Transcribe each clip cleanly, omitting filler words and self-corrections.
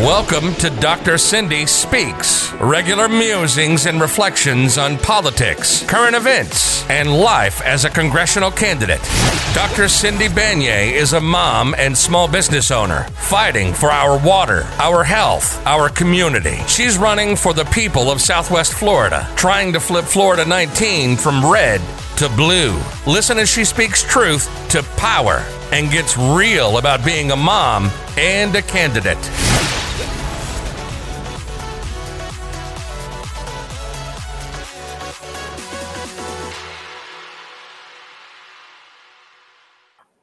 Welcome to Dr. Cindy Speaks, regular musings and reflections on politics, current events, and life as a congressional candidate. Dr. Cindy Banyai is a mom and small business owner, fighting for our water, our health, our community. She's running for the people of Southwest Florida, trying to flip Florida 19 from red to blue. Listen as she speaks truth to power and gets real about being a mom and a candidate.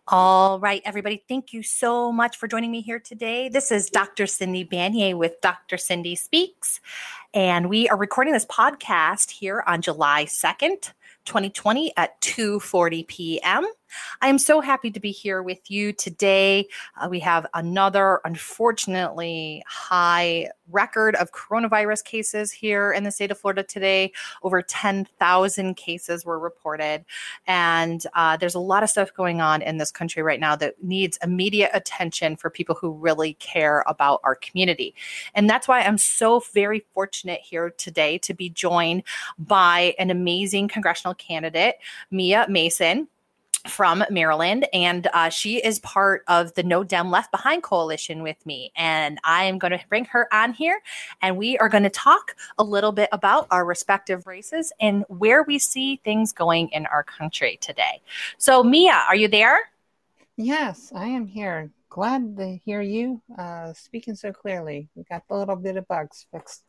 All right, everybody, thank you so much for joining me here today. This is Dr. Cindy Banyai with Dr. Cindy Speaks, and we are recording this podcast here on July 2nd, 2020 at 2:40 p.m. I am so happy to be here with you today. We have another, unfortunately, high record of coronavirus cases here in the state of Florida today. Over 10,000 cases were reported. And there's a lot of stuff going on in this country right now that needs immediate attention for people who really care about our community. And that's why I'm so very fortunate here today to be joined by an amazing congressional candidate, Mia Mason, from Maryland, and she is part of the No Dem Left Behind coalition with me, and I am going to bring her on here, and we are going to talk a little bit about our respective races and where we see things going in our country today. So, Mia, are you there? Yes, I am here. Glad to hear you speaking so clearly. We got the little bit of bugs fixed.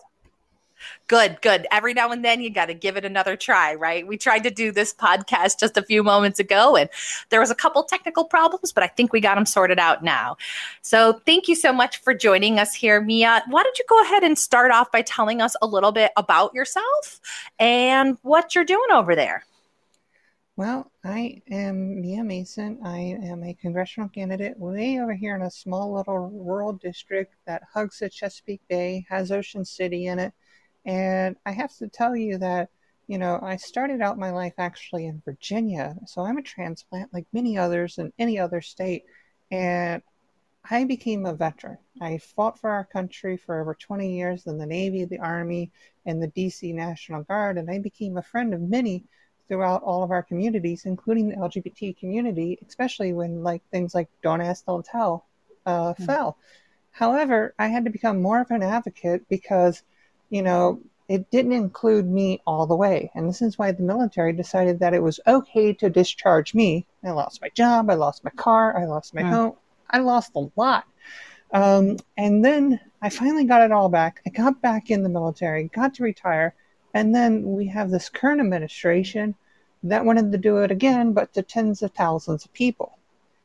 Good, good. Every now and then you got to give it another try, right? We tried to do this podcast just a few moments ago, and there was a couple technical problems, but I think we got them sorted out now. So thank you so much for joining us here, Mia. Why don't you go ahead and start off by telling us a little bit about yourself and what you're doing over there? Well, I am Mia Mason. I am a congressional candidate way over here in a small little rural district that hugs the Chesapeake Bay, has Ocean City in it. And I have to tell you that, you know, I started out my life actually in Virginia. So I'm a transplant like many others in any other state. And I became a veteran. I fought for our country for over 20 years in the Navy, the Army, and the DC National Guard. And I became a friend of many throughout all of our communities, including the LGBT community, especially when like things like Don't Ask, Don't Tell fell. However, I had to become more of an advocate because, you know, it didn't include me all the way. And this is why the military decided that it was okay to discharge me. I lost my job. I lost my car. I lost my home. I lost a lot. And then I finally got it all back. I got back in the military, got to retire. And then we have this current administration that wanted to do it again, but to tens of thousands of people.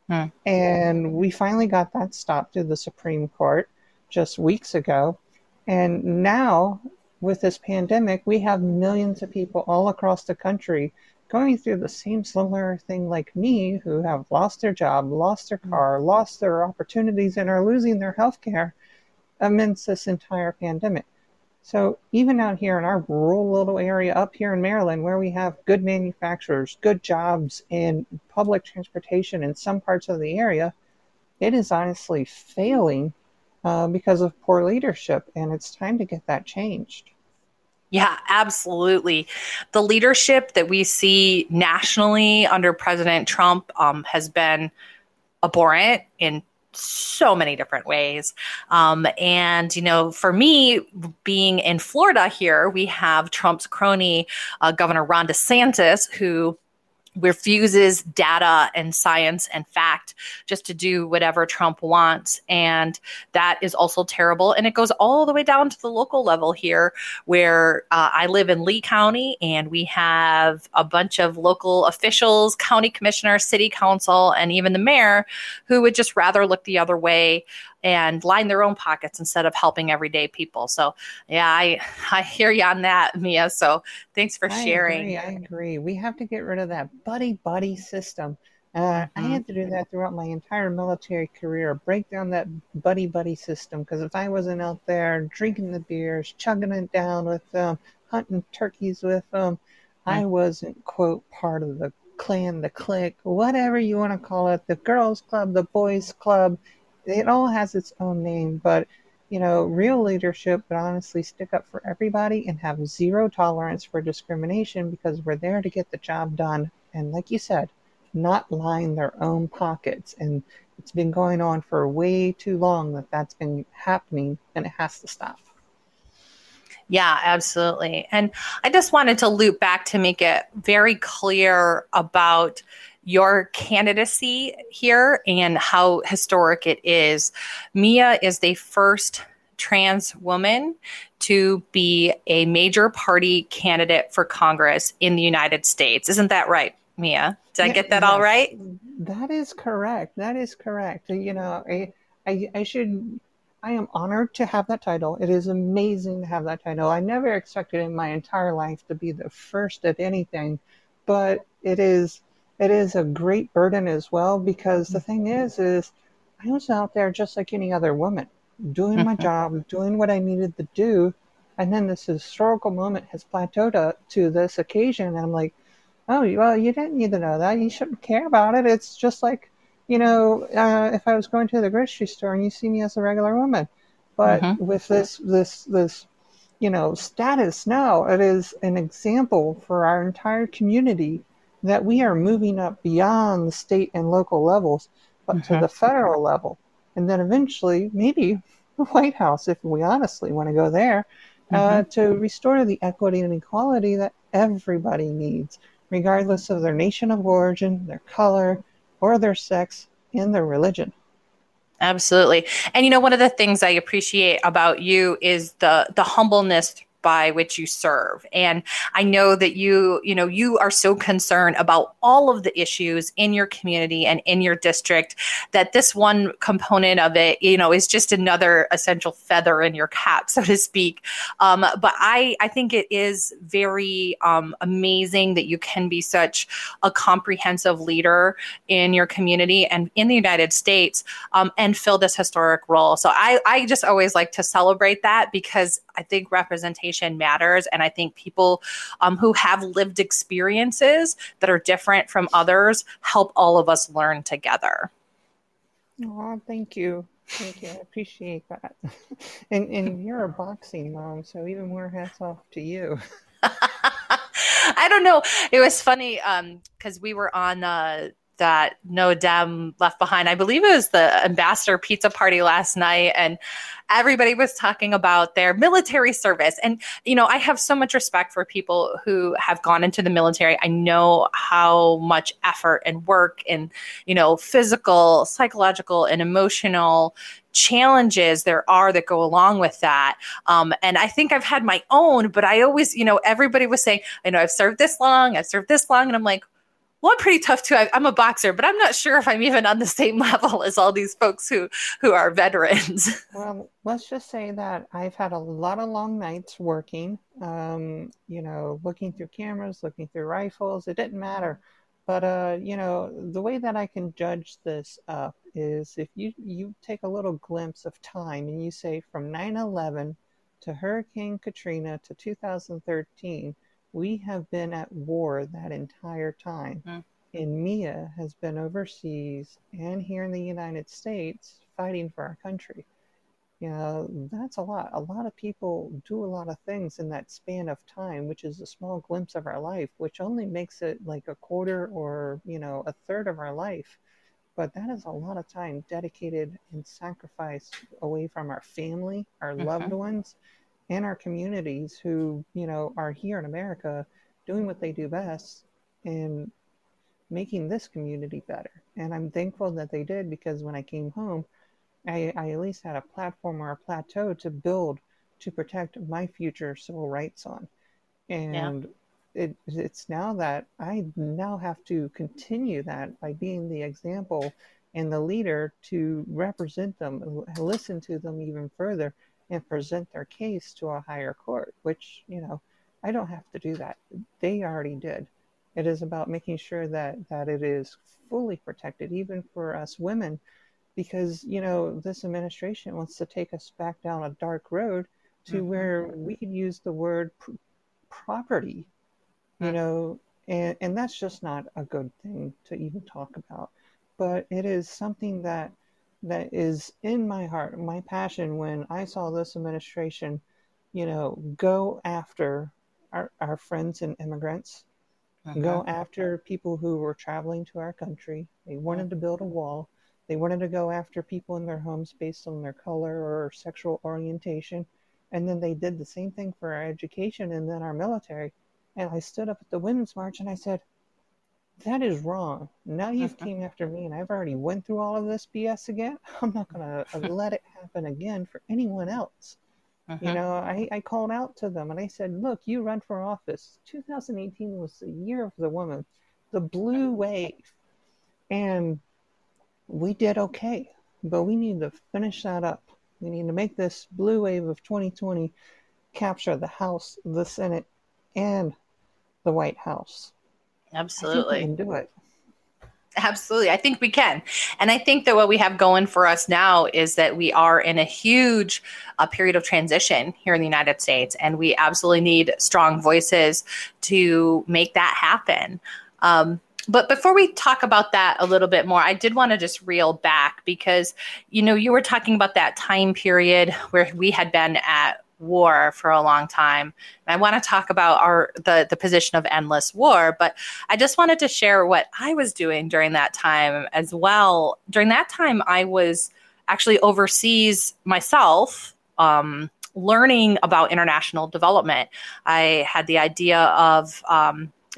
And we finally got that stopped through the Supreme Court just weeks ago. And now, with this pandemic, we have millions of people all across the country going through the same similar thing like me, who have lost their job, lost their car, lost their opportunities, and are losing their health care amidst this entire pandemic. So even out here in our rural little area up here in Maryland, where we have good manufacturers, good jobs, and public transportation in some parts of the area, it is honestly failing because of poor leadership, and it's time to get that changed. Yeah, absolutely. The leadership that we see nationally under President Trump has been abhorrent in so many different ways. And, you know, for me, being in Florida here, we have Trump's crony, Governor Ron DeSantis, who refuses data and science and fact just to do whatever Trump wants. And that is also terrible. And it goes all the way down to the local level here, where I live in Lee County, and we have a bunch of local officials, county commissioner, city council, and even the mayor, who would just rather look the other way and line their own pockets instead of helping everyday people. So yeah, I hear you on that, Mia. So thanks for sharing. I agree. We have to get rid of that buddy system. I had to do that throughout my entire military career, break down that buddy system. Because if I wasn't out there drinking the beers, chugging it down with them, hunting turkeys with them, I wasn't, quote, part of the clan, the clique, whatever you want to call it, the girls club, the boys club. It all has its own name, but you know, real leadership, but honestly stick up for everybody and have zero tolerance for discrimination, because we're there to get the job done. And like you said, not line their own pockets. And it's been going on for way too long that's been happening, and it has to stop. Yeah, absolutely. And I just wanted to loop back to make it very clear about your candidacy here and how historic it is. Mia is the first trans woman to be a major party candidate for Congress in the United States. Isn't that right, Mia? Did I get that all right? That is correct. That is correct. You know, I am honored to have that title. It is amazing to have that title. I never expected in my entire life to be the first at anything, but it is a great burden as well, because the thing is I was out there just like any other woman, doing my job, doing what I needed to do. And then this historical moment has plateaued to this occasion. And I'm like, oh, well, you didn't need to know that. You shouldn't care about it. It's just like, you know, if I was going to the grocery store and you see me as a regular woman. But with this, you know, status now, it is an example for our entire community that we are moving up beyond the state and local levels, but to the federal level. And then eventually, maybe the White House, if we honestly want to go there, to restore the equity and equality that everybody needs, regardless of their nation of origin, their color, or their sex, and their religion. Absolutely. And, you know, one of the things I appreciate about you is the humbleness by which you serve. And I know that you are so concerned about all of the issues in your community and in your district that this one component of it, you know, is just another essential feather in your cap, so to speak. But I think it is very amazing that you can be such a comprehensive leader in your community and in the United States and fill this historic role. So I just always like to celebrate that, because I think representation matters. And I think people who have lived experiences that are different from others help all of us learn together. Oh, thank you. Thank you. I appreciate that. And you're a boxing mom, so even more hats off to you. I don't know. It was funny because we were on that No Dem Left Behind. I believe it was the ambassador pizza party last night, and everybody was talking about their military service. And, you know, I have so much respect for people who have gone into the military. I know how much effort and work and, you know, physical, psychological, and emotional challenges there are that go along with that. And I think I've had my own, but I always, you know, everybody was saying, I know I've served this long. And I'm like, well, I'm pretty tough too. I'm a boxer, but I'm not sure if I'm even on the same level as all these folks who are veterans. Well, let's just say that I've had a lot of long nights working, you know, looking through cameras, looking through rifles. It didn't matter. But, you know, the way that I can judge this up is if you take a little glimpse of time and you say from 9/11 to Hurricane Katrina to 2013, we have been at war that entire time. And Mia has been overseas and here in the United States fighting for our country. You know, that's a lot. A lot of people do a lot of things in that span of time, which is a small glimpse of our life, which only makes it like a quarter or, you know, a third of our life. But that is a lot of time dedicated and sacrificed away from our family, our loved ones, and our communities who, you know, are here in America doing what they do best and making this community better. And I'm thankful that they did, because when I came home, I at least had a platform or a plateau to build to protect my future civil rights on. And it's now that I now have to continue that by being the example and the leader to represent them, listen to them even further, and present their case to a higher court, which, you know, I don't have to do that. They already did. It is about making sure that it is fully protected, even for us women, because, you know, this administration wants to take us back down a dark road to where we can use the word property, you know, and that's just not a good thing to even talk about. But it is something that that is in my heart, my passion when I saw this administration, you know, go after our friends and immigrants, go after people who were traveling to our country. They wanted to build a wall. They wanted to go after people in their homes based on their color or sexual orientation. And then they did the same thing for our education and then our military. And I stood up at the Women's March and I said, that is wrong. Now you've came after me and I've already went through all of this BS again. I'm not going to let it happen again for anyone else. You know, I called out to them and I said, look, you run for office. 2018 was the year of the woman, the blue wave. And we did okay, but we need to finish that up. We need to make this blue wave of 2020 capture the House, the Senate, and the White House. Absolutely. I think we can do it. Absolutely. I think we can. And I think that what we have going for us now is that we are in a huge period of transition here in the United States, and we absolutely need strong voices to make that happen. But before we talk about that a little bit more, I did want to just reel back because, you know, you were talking about that time period where we had been at war for a long time. And I want to talk about the position of endless war, but I just wanted to share what I was doing during that time as well. During that time, I was actually overseas myself, learning about international development. I had the idea of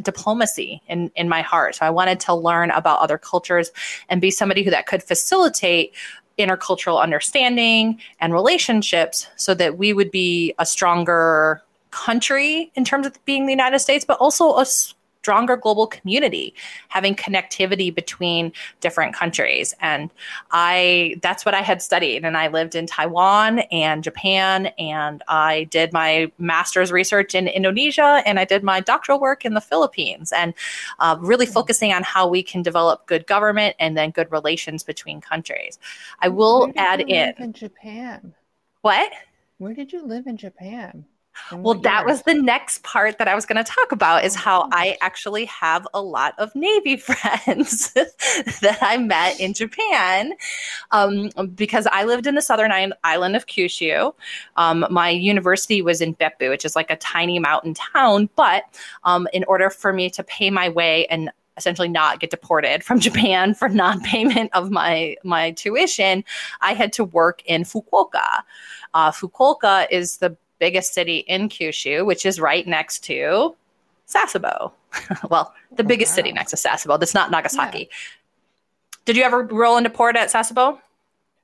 diplomacy in my heart. So I wanted to learn about other cultures and be somebody who that could facilitate intercultural understanding and relationships so that we would be a stronger country in terms of being the United States, but also a stronger global community, having connectivity between different countries. And that's what I had studied. And I lived in Taiwan and Japan, and I did my master's research in Indonesia, and I did my doctoral work in the Philippines, and really focusing on how we can develop good government and then good relations between countries. I will add in. Where did you live in Japan? What? Where did you live in Japan? Well, that was the next part that I was going to talk about, is how I actually have a lot of Navy friends that I met in Japan, because I lived in the southern island of Kyushu. My university was in Beppu, which is like a tiny mountain town. But in order for me to pay my way and essentially not get deported from Japan for non-payment of my tuition, I had to work in Fukuoka. Fukuoka is the biggest city in Kyushu, which is right next to Sasebo. Well, the biggest city next to Sasebo. That's not Nagasaki. Yeah. Did you ever roll into port at Sasebo?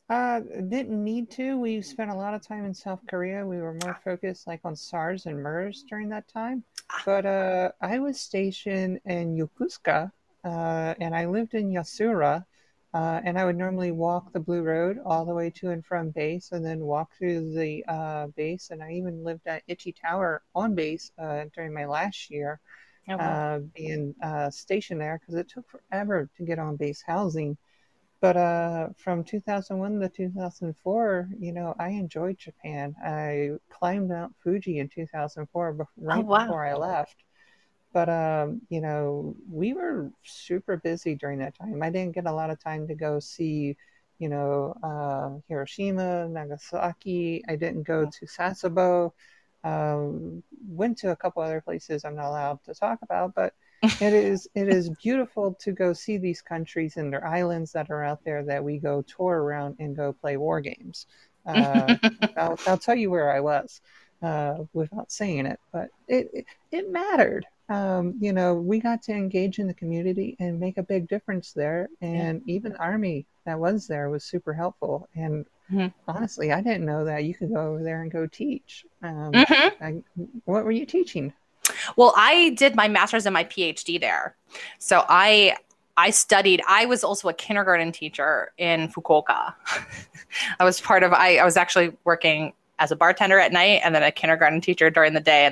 Didn't need to. We spent a lot of time in South Korea. We were more focused like on SARS and MERS during that time. But I was stationed in Yokosuka, and I lived in Yasura. And I would normally walk the Blue Road all the way to and from base, and then walk through the base. And I even lived at Ichi Tower on base during my last year, being stationed there, because it took forever to get on base housing. But from 2001 to 2004, you know, I enjoyed Japan. I climbed Mount Fuji in 2004, before I left. But, you know, we were super busy during that time. I didn't get a lot of time to go see, you know, Hiroshima, Nagasaki. I didn't go to Sasebo. Went to a couple other places I'm not allowed to talk about. But it is beautiful to go see these countries and their islands that are out there that we go tour around and go play war games. I'll tell you where I was without saying it. But it mattered. You know, we got to engage in the community and make a big difference there. And even Army that was there was super helpful. And honestly, I didn't know that you could go over there and go teach. What were you teaching? Well, I did my master's and my PhD there. So I studied. I was also a kindergarten teacher in Fukuoka. I was actually working as a bartender at night, and then a kindergarten teacher during the day,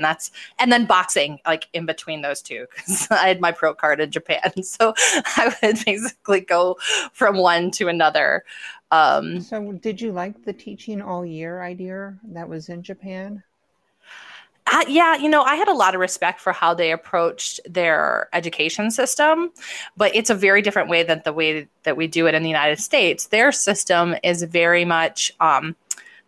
and then boxing, like in between those two, because I had my pro card in Japan, so I would basically go from one to another. So, did you like the teaching all year idea that was in Japan? Yeah, you know, I had a lot of respect for how they approached their education system, but it's a very different way than the way that we do it in the United States. Their system is very much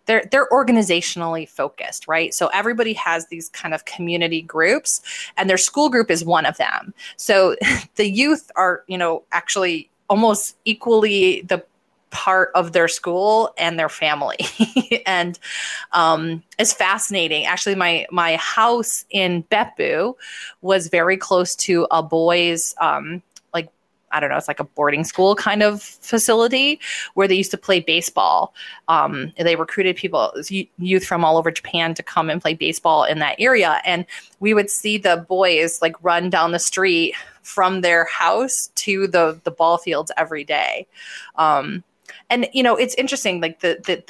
they're organizationally focused, right? So everybody has these kind of community groups, and their school group is one of them. So the youth are, you know, actually almost equally the part of their school and their family. And it's fascinating. Actually, my house in Beppu was very close to a boys' I don't know, it's like a boarding school kind of facility where they used to play baseball. They recruited youth from all over Japan to come and play baseball in that area. And we would see the boys like run down the street from their house to the ball fields every day. And, you know, it's interesting, like the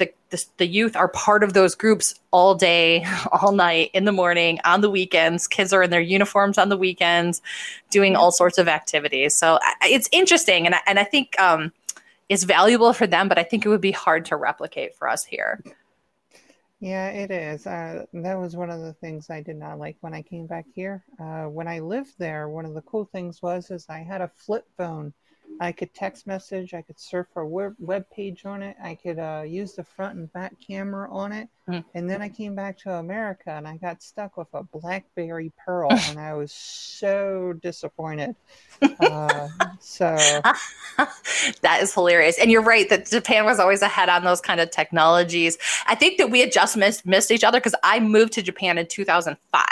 youth are part of those groups all day, all night, in the morning, on the weekends. Kids are in their uniforms on the weekends doing all sorts of activities. So it's interesting. And I think it's valuable for them, but I think it would be hard to replicate for us here. Yeah, it is. That was one of the things I did not like when I came back here. When I lived there, one of the cool things was I had a flip phone. I could text message. I could surf a web page on it. I could use the front and back camera on it. Mm. And then I came back to America and I got stuck with a BlackBerry Pearl, and I was so disappointed. So that is hilarious. And you're right that Japan was always ahead on those kind of technologies. I think that we had just missed each other because I moved to Japan in 2005.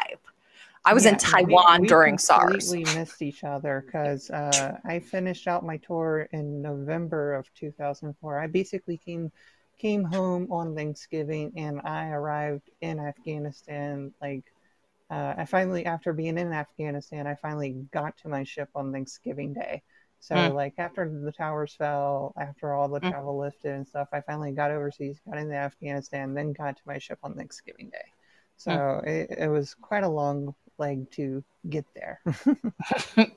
I was in Taiwan during SARS. We completely missed each other because I finished out my tour in November of 2004. I basically came home on Thanksgiving, and I arrived in Afghanistan. Like, I finally, after being in Afghanistan, I finally got to my ship on Thanksgiving Day. So, after the towers fell, after all the travel lifted and stuff, I finally got overseas, got into Afghanistan, then got to my ship on Thanksgiving Day. So it was quite a long leg to get there.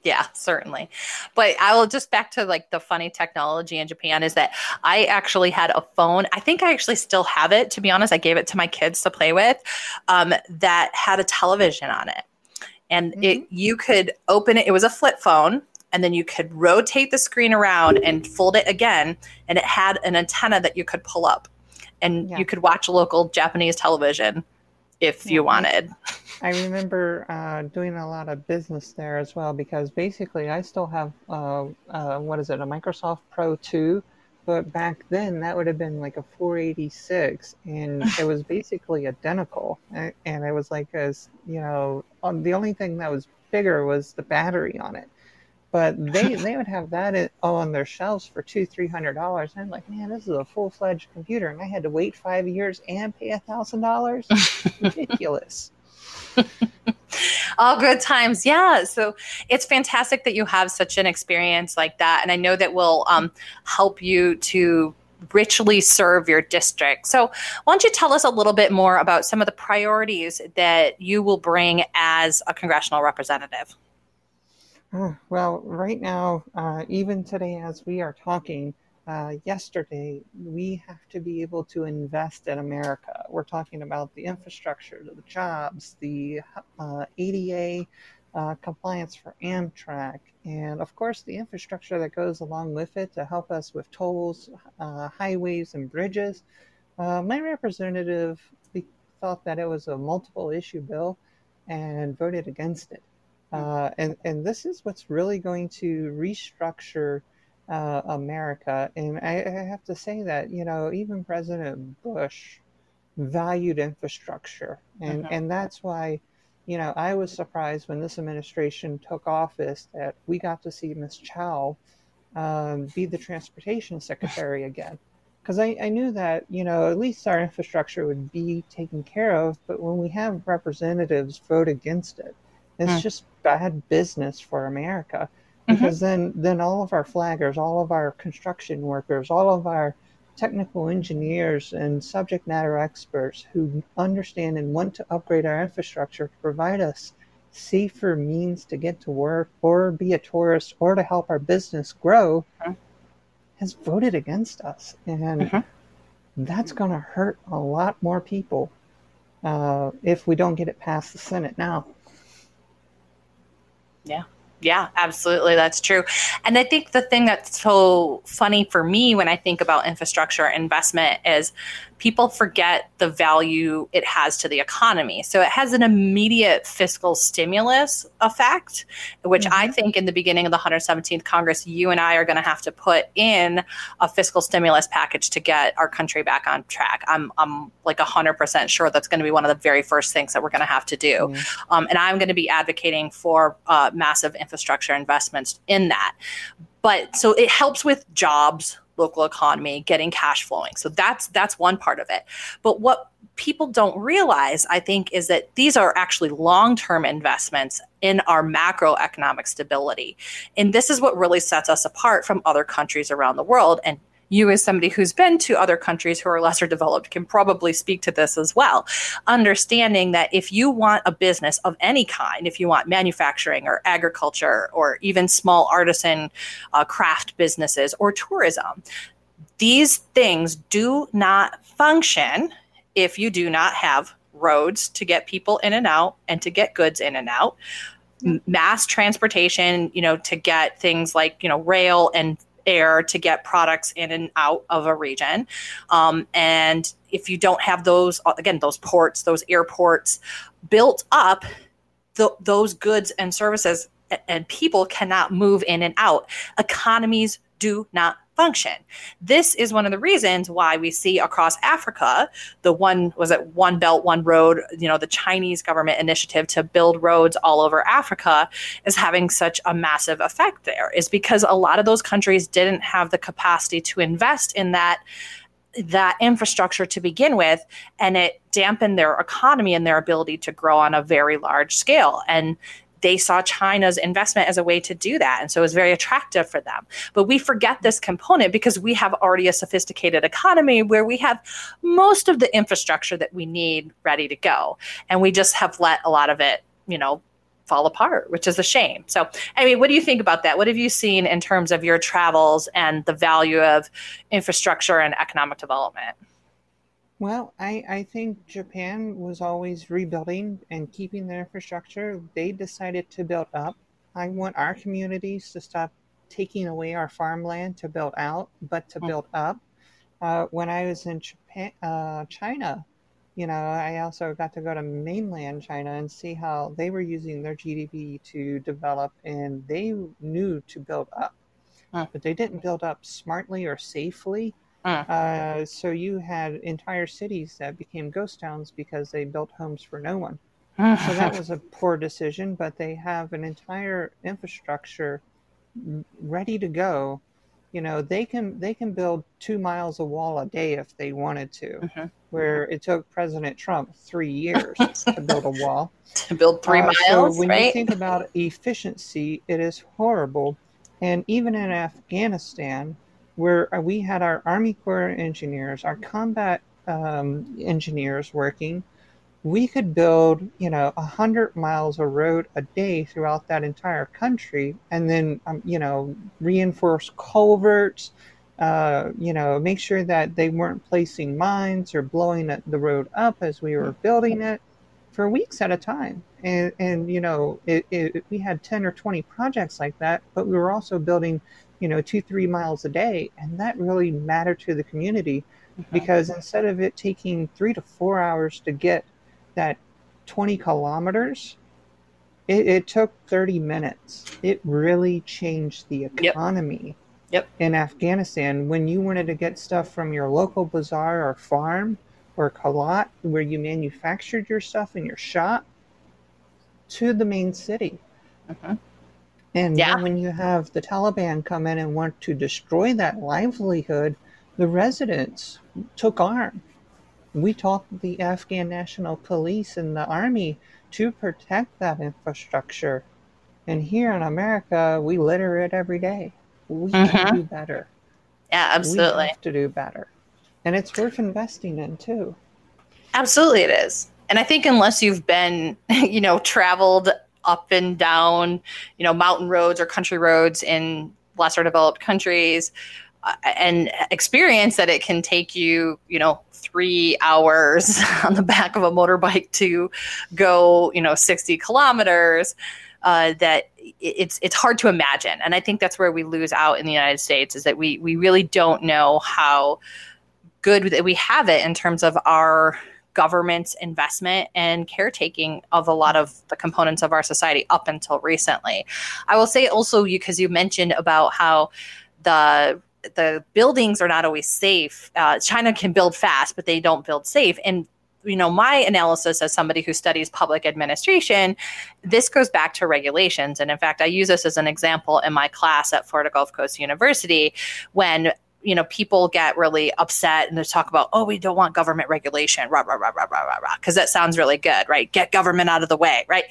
Yeah, certainly. But I will just back to the funny technology in Japan is that I actually had a phone. I think I actually still have it. To be honest, I gave it to my kids to play with that had a television on it. And you could open it. It was a flip phone. And then you could rotate the screen around and fold it again. And it had an antenna that you could pull up. And you could watch local Japanese television if you wanted. I remember doing a lot of business there as well, because basically I still have, a Microsoft Pro 2, but back then that would have been like a 486, and it was basically identical. And it was the only thing that was bigger was the battery on it. But they would have that on their shelves for $200-$300. And I'm like, man, this is a full-fledged computer. And I had to wait 5 years and pay $1,000. Ridiculous. All good times. Yeah. So it's fantastic that you have such an experience like that. And I know that will help you to richly serve your district. So why don't you tell us a little bit more about some of the priorities that you will bring as a congressional representative? Well, right now, even today as we are talking, yesterday, we have to be able to invest in America. We're talking about the infrastructure, the jobs, the ADA compliance for Amtrak, and of course the infrastructure that goes along with it to help us with tolls, highways, and bridges. My representative thought that it was a multiple issue bill and voted against it. And this is what's really going to restructure America. And I have to say that, you know, even President Bush valued infrastructure. And that's why, you know, I was surprised when this administration took office that we got to see Ms. Chao be the transportation secretary again. Because I knew that, you know, at least our infrastructure would be taken care of. But when we have representatives vote against it, it's just bad business for America, because then all of our flaggers, all of our construction workers, all of our technical engineers and subject matter experts who understand and want to upgrade our infrastructure to provide us safer means to get to work or be a tourist or to help our business grow has voted against us. And that's going to hurt a lot more people. if we don't get it past the Senate now. Yeah. Yeah, absolutely. That's true. And I think the thing that's so funny for me when I think about infrastructure investment is people forget the value it has to the economy. So it has an immediate fiscal stimulus effect, which I think in the beginning of the 117th Congress, you and I are going to have to put in a fiscal stimulus package to get our country back on track. I'm like 100% sure that's going to be one of the very first things that we're going to have to do. Mm-hmm. And I'm going to be advocating for massive infrastructure investments in that. But so it helps with jobs, local economy, getting cash flowing. So that's one part of it. But what people don't realize, I think, is that these are actually long-term investments in our macroeconomic stability. And this is what really sets us apart from other countries around the world. And you, as somebody who's been to other countries who are lesser developed, can probably speak to this as well. Understanding that if you want a business of any kind, if you want manufacturing or agriculture or even small artisan craft businesses or tourism, these things do not function if you do not have roads to get people in and out and to get goods in and out, mass transportation, to get things like, rail and air to get products in and out of a region. And if you don't have those ports, those airports built up, those goods and services and people cannot move in and out. Economies do not function. This is one of the reasons why we see across Africa, One Belt, One Road, the Chinese government initiative to build roads all over Africa is having such a massive effect there, is because a lot of those countries didn't have the capacity to invest in that infrastructure to begin with, and it dampened their economy and their ability to grow on a very large scale. And they saw China's investment as a way to do that. And so it was very attractive for them. But we forget this component because we have already a sophisticated economy where we have most of the infrastructure that we need ready to go. And we just have let a lot of it, fall apart, which is a shame. So, what do you think about that? What have you seen in terms of your travels and the value of infrastructure and economic development? Well, I think Japan was always rebuilding and keeping their infrastructure. They decided to build up. I want our communities to stop taking away our farmland to build out, but to build up. When I was in Japan, China, I also got to go to mainland China and see how they were using their GDP to develop, and they knew to build up. But they didn't build up smartly or safely. So you had entire cities that became ghost towns because they built homes for no one. So that was a poor decision, but they have an entire infrastructure ready to go. They can build 2 miles of wall a day if they wanted to, where it took President Trump 3 years to build a wall. To build 3 miles, so when you think about efficiency, it is horrible. And even in Afghanistan, where we had our Army Corps engineers, our combat engineers working, we could build, 100 miles of road a day throughout that entire country, and then, reinforce culverts, make sure that they weren't placing mines or blowing the road up as we were building it for weeks at a time. And we had 10 or 20 projects like that, but we were also building 2-3 miles a day. And that really mattered to the community because instead of it taking 3 to 4 hours to get that 20 kilometers, it took 30 minutes. It really changed the economy in Afghanistan. When you wanted to get stuff from your local bazaar or farm or kalat where you manufactured your stuff in your shop to the main city. And when you have the Taliban come in and want to destroy that livelihood, the residents took arm. We taught the Afghan National Police and the Army to protect that infrastructure. And here in America, we litter it every day. We can do better. Yeah, absolutely. We have to do better. And it's worth investing in, too. Absolutely it is. And I think unless you've been, traveled up and down, mountain roads or country roads in lesser developed countries, and experience that it can take you, 3 hours on the back of a motorbike to go, 60 kilometers, that it's hard to imagine. And I think that's where we lose out in the United States, is that we really don't know how good that we have it in terms of our government's investment and caretaking of a lot of the components of our society up until recently. I will say also, because you mentioned about how the buildings are not always safe. China can build fast, but they don't build safe. And my analysis as somebody who studies public administration, this goes back to regulations. And in fact, I use this as an example in my class at Florida Gulf Coast University when people get really upset and they talk about, oh, we don't want government regulation, rah, rah, rah, rah, rah, rah, rah, because that sounds really good, right? Get government out of the way, right?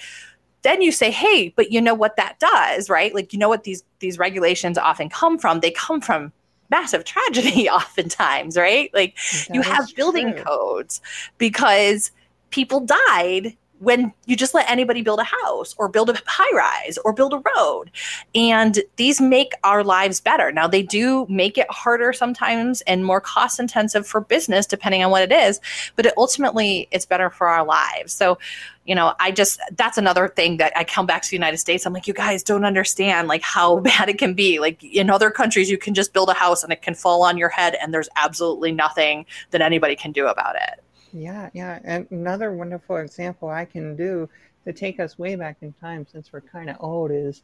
Then you say, hey, but you know what that does, right? Like, what these regulations often come from? They come from massive tragedy oftentimes, right? Like, that you have building codes because people died when you just let anybody build a house or build a high rise or build a road. And these make our lives better. Now, they do make it harder sometimes and more cost intensive for business, depending on what it is, but ultimately it's better for our lives. So, that's another thing that I come back to the United States. I'm like, you guys don't understand like how bad it can be. Like in other countries, you can just build a house and it can fall on your head and there's absolutely nothing that anybody can do about it. Yeah. And another wonderful example I can do to take us way back in time, since we're kind of old, is,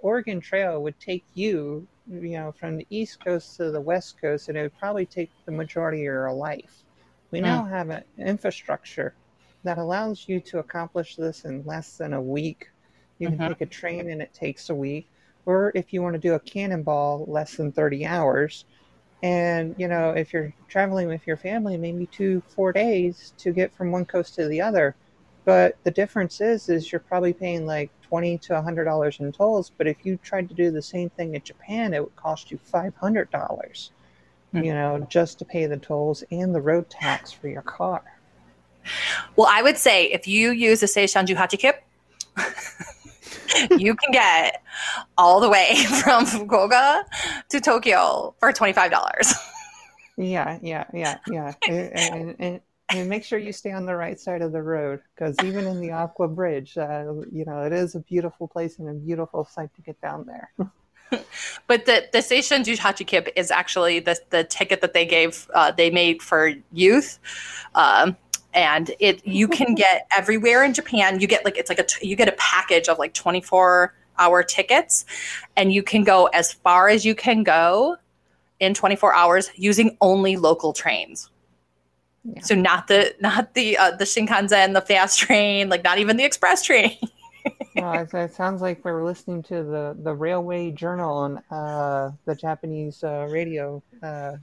Oregon Trail would take you, from the East Coast to the West Coast, and it would probably take the majority of your life. We now have an infrastructure that allows you to accomplish this in less than a week. You can take a train and it takes a week. Or if you want to do a cannonball, less than 30 hours. And, if you're traveling with your family, maybe 4 days to get from one coast to the other. But the difference is you're probably paying like $20 to $100 in tolls. But if you tried to do the same thing in Japan, it would cost you $500, just to pay the tolls and the road tax for your car. Well, I would say if you use the Seishan Juhachi Kip, you can get all the way from Fukuoka to Tokyo for $25. Yeah. And make sure you stay on the right side of the road, because even in the Aqua Bridge, it is a beautiful place and a beautiful sight to get down there. But the Seishan Juhachi Kip is actually the ticket that they made for youth. And you can get everywhere in Japan. You get a package of like 24-hour tickets, and you can go as far as you can go in 24 hours using only local trains. Yeah. So not the Shinkansen, the fast train, like not even the express train. It sounds like we were listening to the Railway Journal on the Japanese radio. I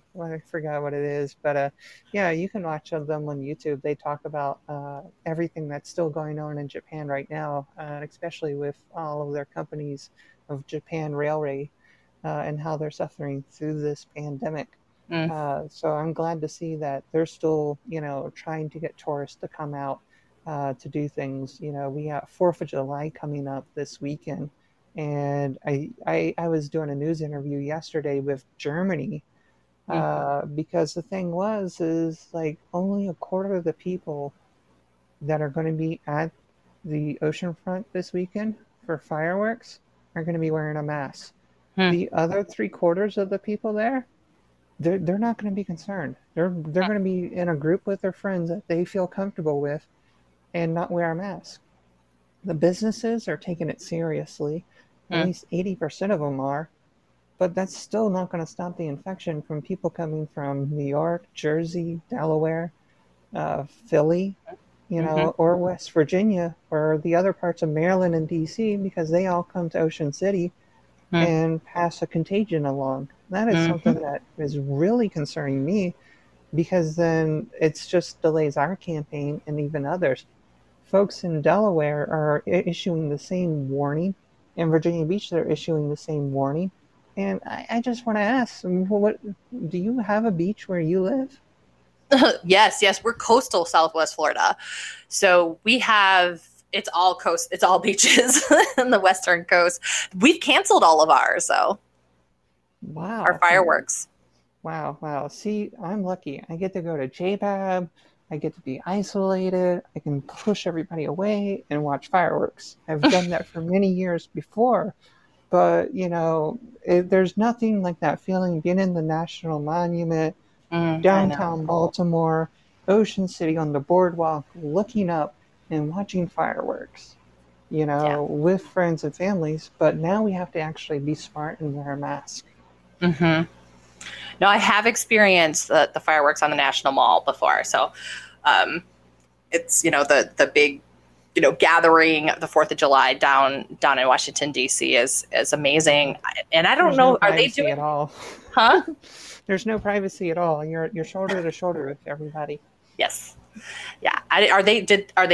forgot what it is, but you can watch them on YouTube. They talk about everything that's still going on in Japan right now, especially with all of their companies of Japan Railway and how they're suffering through this pandemic. So I'm glad to see that they're still, trying to get tourists to come out. To do things. We got 4th of July coming up this weekend, and I was doing a news interview yesterday with Germany because the thing was like only a quarter of the people that are going to be at the ocean front this weekend for fireworks are going to be wearing a mask. The other 3/4 of the people there, they're not going to be concerned. They're going to be in a group with their friends that they feel comfortable with and not wear a mask. The businesses are taking it seriously. At least 80% of them are. But that's still not going to stop the infection from people coming from New York, Jersey, Delaware, Philly, or West Virginia, or the other parts of Maryland and D.C., because they all come to Ocean City and pass a contagion along. That is something that is really concerning me, because then it's just delays our campaign and even others. Folks in Delaware are issuing the same warning. In Virginia Beach, they're issuing the same warning. And I just want to ask, do you have a beach where you live? Yes. We're coastal Southwest Florida. So we have... It's all coast. It's all beaches on the western coast. We've canceled all of ours, so. Wow. Our fireworks. Wow. Wow. See, I'm lucky. I get to go to JBAB. I get to be isolated. I can push everybody away and watch fireworks. I've done that for many years before. But, you know, there's nothing like that feeling being in the National Monument, downtown Baltimore, Ocean City on the boardwalk, looking up and watching fireworks, you know, with friends and families. But now we have to actually be smart and wear a mask. Mm-hmm. No, I have experienced the fireworks on the National Mall before. So it's, you know, the big, you know, gathering the 4th of July down in Washington, D.C. is amazing. And I don't know, are they doing it all? Huh? There's no privacy at all. You're shoulder to shoulder with everybody. Yes. Yeah. Are they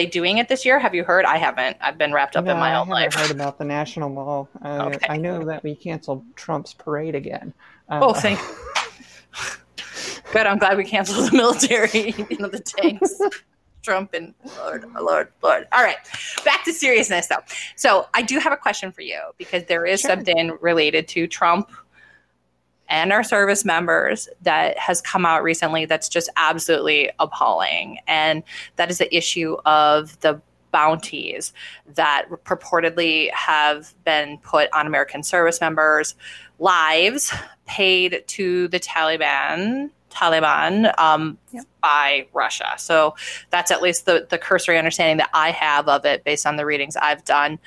doing it this year? Have you heard? I haven't. I've been wrapped up in my own life. I heard about the National Mall. Okay. I know that we canceled Trump's parade again. Thank you. Good. I'm glad we canceled the military, you know, the tanks. Trump and Lord. All right. Back to seriousness, though. So I do have a question for you, because there is something related to Trump and our service members that has come out recently that's just absolutely appalling. And that is the issue of the bounties that purportedly have been put on American service members' lives, paid to the Taliban by Russia. So that's at least the cursory understanding that I have of it based on the readings I've done.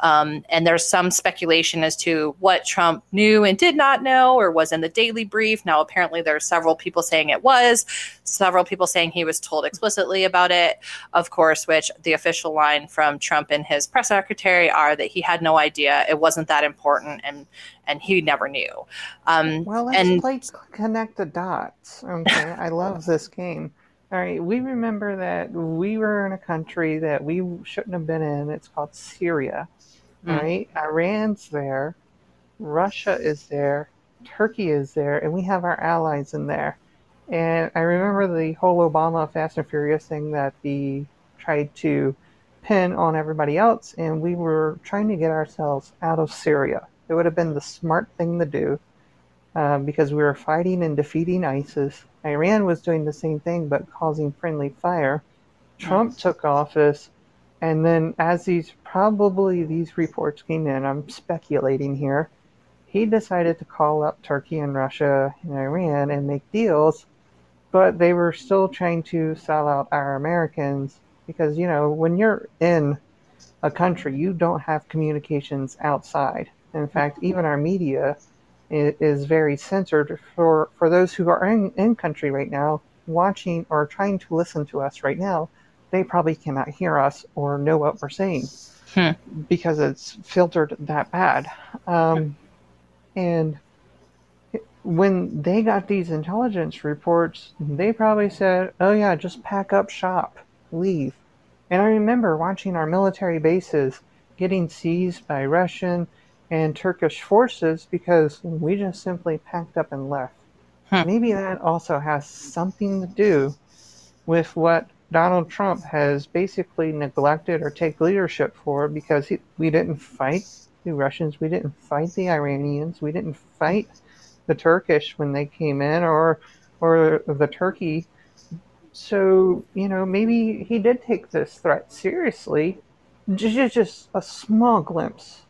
And there's some speculation as to what Trump knew and did not know, or was in the daily brief. Now, apparently there are several people saying it was, several people saying he was told explicitly about it, of course, which the official line from Trump and his press secretary are that he had no idea, it wasn't that important, and he never knew. Let's connect the dots. Okay, I love this game. All right, we remember that we were in a country that we shouldn't have been in. It's called Syria. All right, Iran's there, Russia is there, Turkey is there, and we have our allies in there. And I remember the whole Obama Fast and Furious thing that they tried to pin on everybody else, and we were trying to get ourselves out of Syria. It would have been the smart thing to do, because we were fighting and defeating ISIS. Iran was doing the same thing, but causing friendly fire. Trump took office. And then as these reports came in, I'm speculating here, he decided to call up Turkey and Russia and Iran and make deals, but they were still trying to sell out our Americans because, you know, when you're in a country, you don't have communications outside. In fact, even our media is very censored for those who are in country right now, watching or trying to listen to us right now. They probably cannot hear us or know what we're saying because it's filtered that bad. And when they got these intelligence reports, they probably said, oh yeah, just pack up shop, leave. And I remember watching our military bases getting seized by Russian and Turkish forces because we just simply packed up and left. Maybe that also has something to do with what Donald Trump has basically neglected or take leadership for, because we didn't fight the Russians, we didn't fight the Iranians, we didn't fight the Turkish when they came in, or the Turkey. So, you know, maybe he did take this threat seriously, just a small glimpse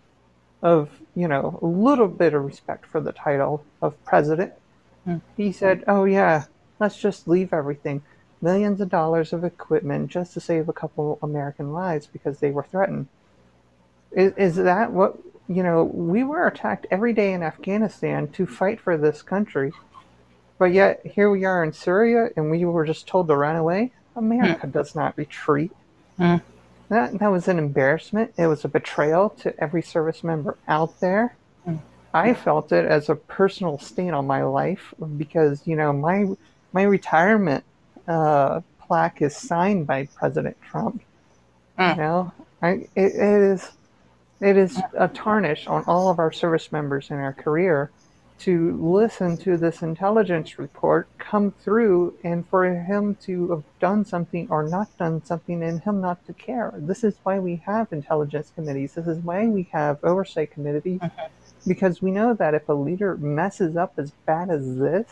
of, you know, a little bit of respect for the title of president. He said, oh yeah, let's just leave everything. Millions of dollars of equipment just to save a couple American lives because they were threatened. Is that what, you know, we were attacked every day in Afghanistan to fight for this country, but yet here we are in Syria and we were just told to run away? America does not retreat. That was an embarrassment. It was a betrayal to every service member out there. I felt it as a personal stain on my life because, you know, my retirement plaque is signed by President Trump. You know, it is a tarnish on all of our service members in our career to listen to this intelligence report come through, and for him to have done something or not done something, and him not to care. This is why we have intelligence committees. This is why we have oversight committees. Because we know that if a leader messes up as bad as this,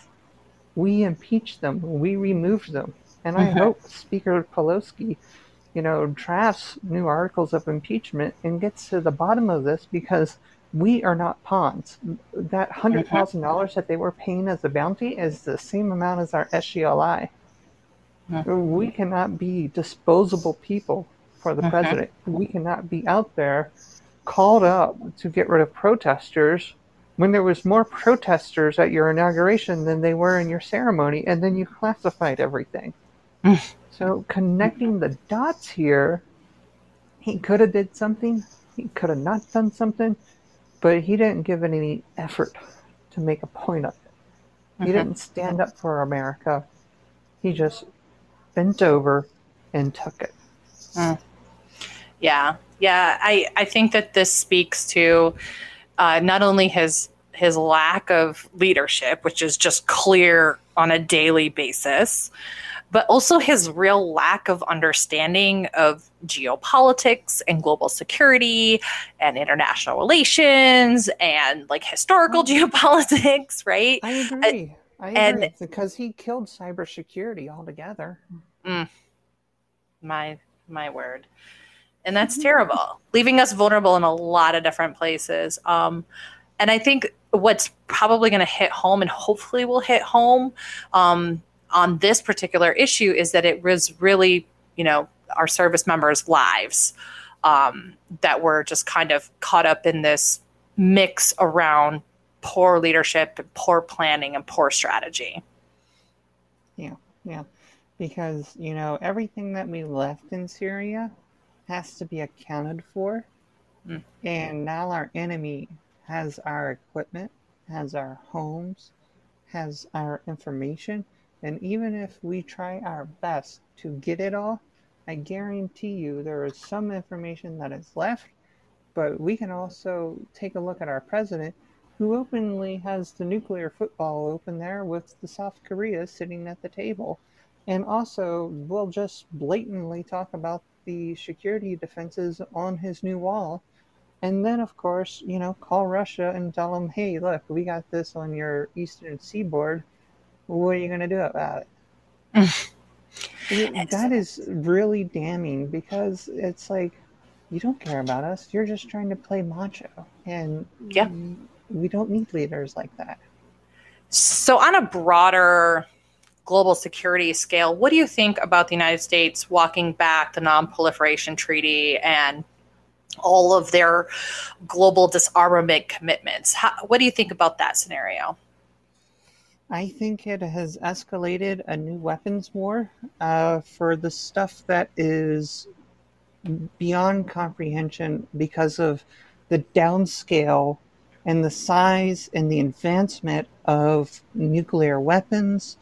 we impeach them, we remove them. And I hope Speaker Pelosi, drafts new articles of impeachment and gets to the bottom of this, because we are not pawns. That $100,000 that they were paying as a bounty is the same amount as our SGLI. We cannot be disposable people for the president. We cannot be out there called up to get rid of protesters when there was more protesters at your inauguration than they were in your ceremony, and then you classified everything. So connecting the dots here, he could have did something, he could have not done something, but he didn't give any effort to make a point of it. He didn't stand up for America. He just bent over and took it. Yeah. I think that this speaks to not only his lack of leadership, which is just clear on a daily basis, but also his real lack of understanding of geopolitics and global security and international relations and historical geopolitics, right? I agree. Because he killed cybersecurity altogether. My word. And that's terrible, leaving us vulnerable in a lot of different places. And I think what's probably going to hit home, and hopefully will hit home on this particular issue, is that it was really, our service members' lives that were just kind of caught up in this mix around poor leadership and poor planning and poor strategy. Yeah. Because, everything that we left in Syria has to be accounted for. And now our enemy has our equipment, has our homes, has our information. And even if we try our best to get it all, I guarantee you there is some information that is left. But we can also take a look at our president, who openly has the nuclear football open there with the South Korea sitting at the table. And also, we'll just blatantly talk about the security defenses on his new wall. And then, of course, call Russia and tell them, hey, look, we got this on your eastern seaboard. What are you going to do about it? That is really damning, because it's you don't care about us. You're just trying to play macho. And we don't need leaders like that. So on a broader global security scale, what do you think about the United States walking back the Non-Proliferation Treaty and all of their global disarmament commitments? What do you think about that scenario? I think it has escalated a new weapons war for the stuff that is beyond comprehension because of the downscale and the size and the advancement of nuclear weapons,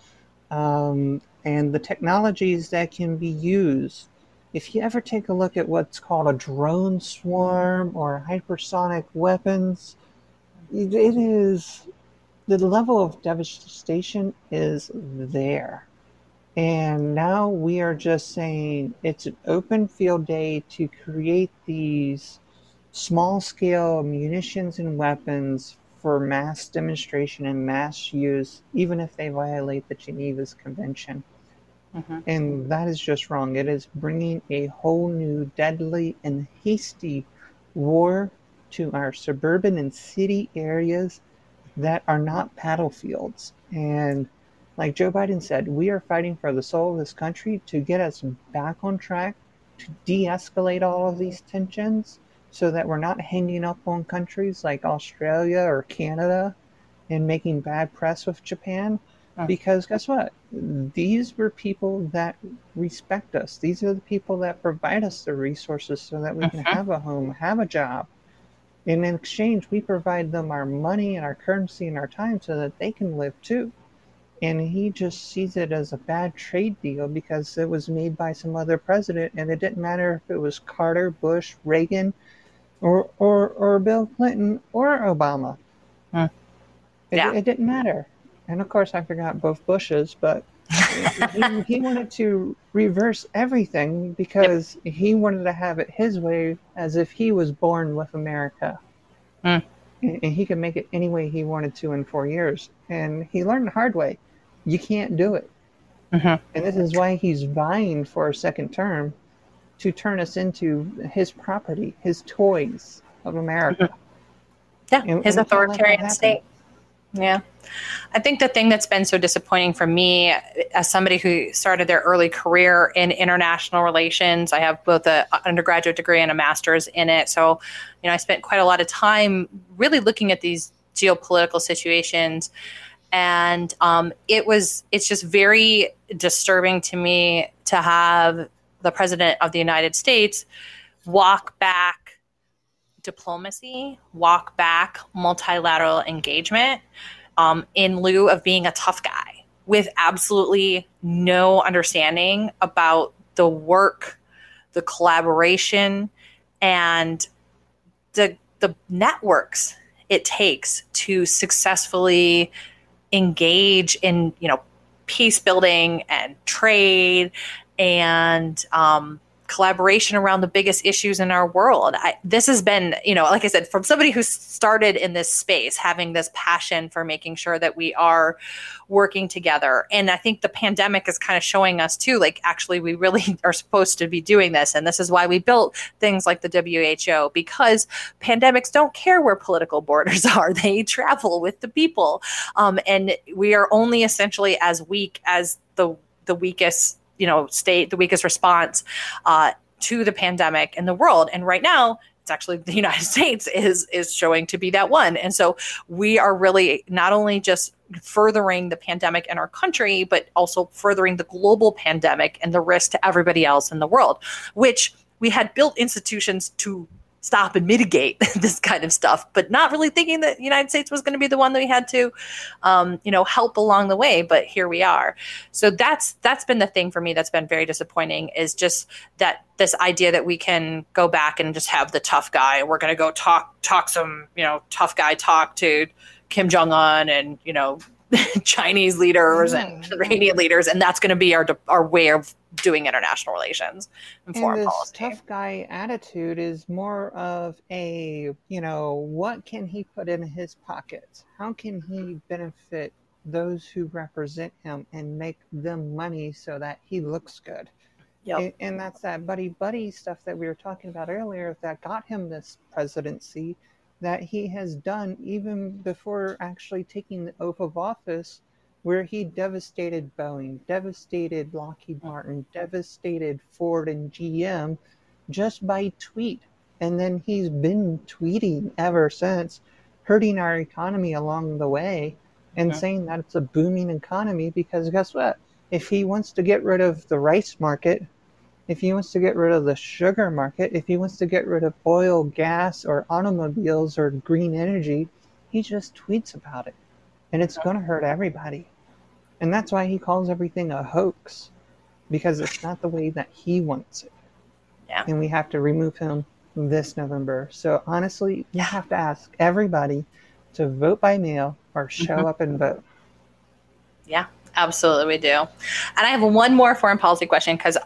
and the technologies that can be used. If you ever take a look at what's called a drone swarm or hypersonic weapons, it is, the level of devastation is there. And now we are just saying it's an open field day to create these small scale munitions and weapons for mass demonstration and mass use, even if they violate the Geneva's Convention. And that is just wrong. It is bringing a whole new deadly and hasty war to our suburban and city areas that are not battlefields. And like Joe Biden said, we are fighting for the soul of this country to get us back on track, to de-escalate all of these tensions, so that we're not hanging up on countries like Australia or Canada and making bad press with Japan. Because guess what? These were people that respect us. These are the people that provide us the resources so that we can have a home, have a job. And in exchange, we provide them our money and our currency and our time so that they can live too. And he just sees it as a bad trade deal because it was made by some other president, and it didn't matter if it was Carter, Bush, Reagan, or Bill Clinton or Obama. It didn't matter. And of course, I forgot both Bushes, but he wanted to reverse everything because he wanted to have it his way, as if he was born with America. and he could make it any way he wanted to in 4 years. And he learned the hard way. You can't do it. And this is why he's vying for a second term, to turn us into his property, his toys of America. Yeah, and his authoritarian state. Yeah. I think the thing that's been so disappointing for me, as somebody who started their early career in international relations, I have both an undergraduate degree and a master's in it. So, you know, I spent quite a lot of time really looking at these geopolitical situations. And it's just very disturbing to me to have the president of the United States walk back diplomacy, walk back multilateral engagement in lieu of being a tough guy, with absolutely no understanding about the work, the collaboration, and the networks it takes to successfully engage in, you know, peace building and trade and collaboration around the biggest issues in our world. This has been, you know, like I said, from somebody who started in this space, having this passion for making sure that we are working together. And I think the pandemic is kind of showing us too, like, actually, we really are supposed to be doing this. And this is why we built things like the WHO, because pandemics don't care where political borders are. They travel with the people. And we are only essentially as weak as the weakest, you know, state, the weakest response to the pandemic in the world. And right now, it's actually the United States is showing to be that one. And so we are really not only just furthering the pandemic in our country, but also furthering the global pandemic and the risk to everybody else in the world, which we had built institutions to stop and mitigate this kind of stuff, but not really thinking that the United States was going to be the one that we had to, help along the way. But here we are. So that's been the thing for me that's been very disappointing, is just that this idea that we can go back and just have the tough guy, and we're going to go talk some, you know, tough guy talk to Kim Jong-un and, you know, Chinese leaders and Iranian leaders, and that's going to be our way of doing international relations and foreign policy. Tough guy attitude is more of a, you know, what can he put in his pockets? How can he benefit those who represent him and make them money so that he looks good? Yep. And that's that buddy stuff that we were talking about earlier that got him this presidency, that he has done even before actually taking the oath of office, where he devastated Boeing, devastated Lockheed Martin, devastated Ford and GM just by tweet. And then he's been tweeting ever since, hurting our economy along the way and saying that it's a booming economy, because guess what? If he wants to get rid of the rice market, if he wants to get rid of the sugar market, if he wants to get rid of oil, gas, or automobiles or green energy, he just tweets about it. And it's going to hurt everybody. And that's why he calls everything a hoax, because it's not the way that he wants it. Yeah. And we have to remove him this November. So honestly, you have to ask everybody to vote by mail or show up and vote. Yeah, absolutely we do. And I have one more foreign policy question, because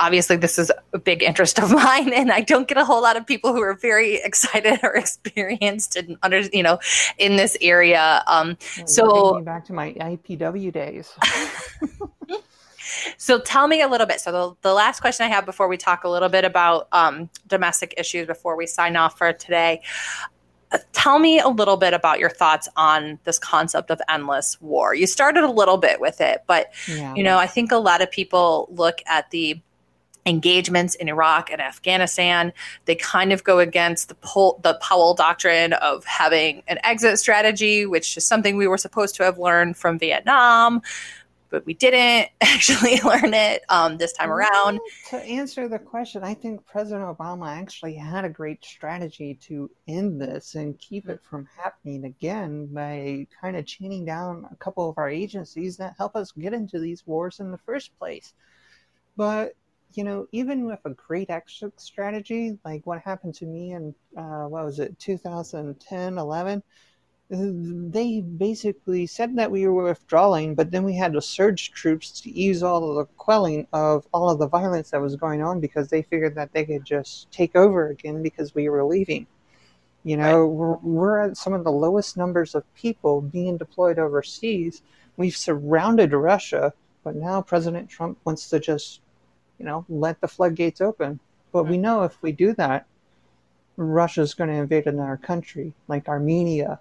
obviously this is a big interest of mine, and I don't get a whole lot of people who are very excited or experienced and in this area. So taking me back to my IPW days. So tell me a little bit. So the last question I have before we talk a little bit about domestic issues before we sign off for today. Tell me a little bit about your thoughts on this concept of endless war. You started a little bit with it, but I think a lot of people look at the engagements in Iraq and Afghanistan. They kind of go against the Powell doctrine of having an exit strategy, which is something we were supposed to have learned from Vietnam, but we didn't actually learn it this time around. To answer the question, I think President Obama actually had a great strategy to end this and keep it from happening again by kind of chaining down a couple of our agencies that help us get into these wars in the first place. But even with a great exit strategy, like what happened to me in, 2010-11, they basically said that we were withdrawing, but then we had to surge troops to ease all of the quelling of all of the violence that was going on, because they figured that they could just take over again because we were leaving. You know, we're at some of the lowest numbers of people being deployed overseas. We've surrounded Russia, but now President Trump wants to just, you know, let the floodgates open. But we know if we do that, Russia's going to invade another country, like Armenia,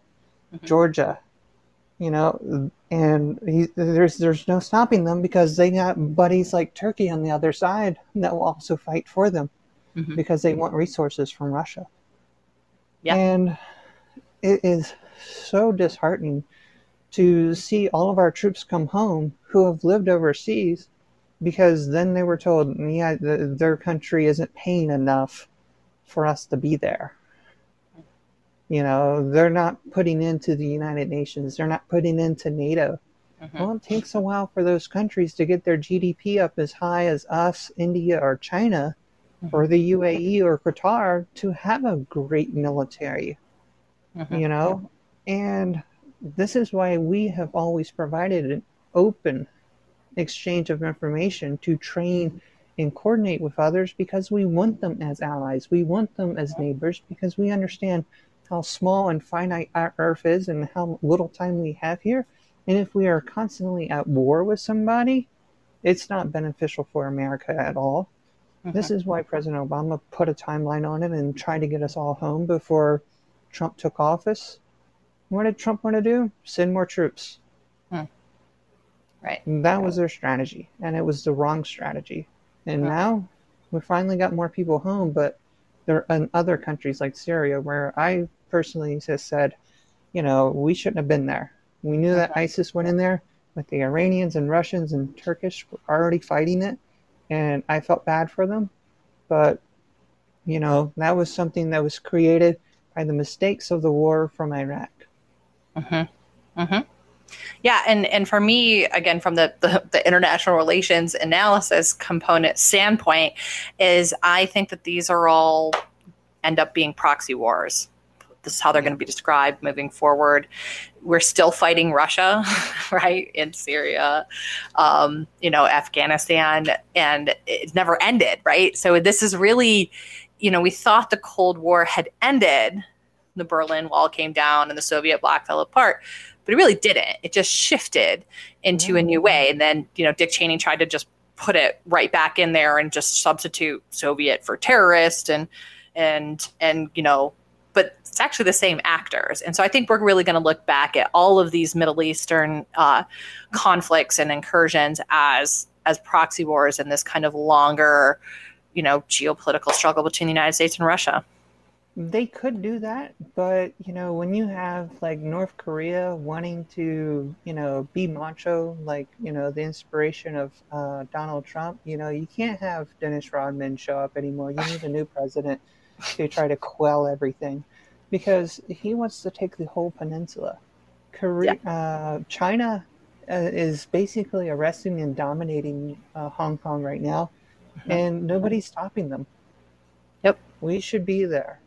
Georgia, you know, and there's no stopping them because they got buddies like Turkey on the other side that will also fight for them because they want resources from Russia. Yeah. And it is so disheartening to see all of our troops come home who have lived overseas because then they were told, yeah, their country isn't paying enough for us to be there. You know, they're not putting into the United Nations. They're not putting into NATO. Well, it takes a while for those countries to get their GDP up as high as us, India, or China, or the UAE or Qatar to have a great military, you know? And this is why we have always provided an open exchange of information to train and coordinate with others because we want them as allies. We want them as neighbors because we understand how small and finite our earth is and how little time we have here. And if we are constantly at war with somebody, it's not beneficial for America at all. This is why President Obama put a timeline on it and tried to get us all home before Trump took office. What did Trump want to do? Send more troops. Right. And that was their strategy, and it was the wrong strategy. And now we finally got more people home, but there are other countries like Syria where I personally has said, you know, we shouldn't have been there. We knew that ISIS went in there, but the Iranians and Russians and Turkish were already fighting it. And I felt bad for them, but, you know, that was something that was created by the mistakes of the war from Iraq. Yeah, and for me, again, from the international relations analysis component standpoint, is I think that these are all end up being proxy wars. This is how they're going to be described moving forward. We're still fighting Russia, right, in Syria, you know, Afghanistan, and it never ended, right? So this is really, you know, we thought the Cold War had ended. The Berlin Wall came down and the Soviet bloc fell apart, but it really didn't. It just shifted into a new way. And then, you know, Dick Cheney tried to just put it right back in there and just substitute Soviet for terrorist and you know, but it's actually the same actors. And so I think we're really going to look back at all of these Middle Eastern conflicts and incursions as proxy wars in this kind of longer, you know, geopolitical struggle between the United States and Russia. They could do that. But, you know, when you have like North Korea wanting to, you know, be macho, like, you know, the inspiration of Donald Trump, you know, you can't have Dennis Rodman show up anymore. You need a new president to try to quell everything, because he wants to take the whole peninsula. Korea, China is basically arresting and dominating Hong Kong right now, and nobody's stopping them. We should be there.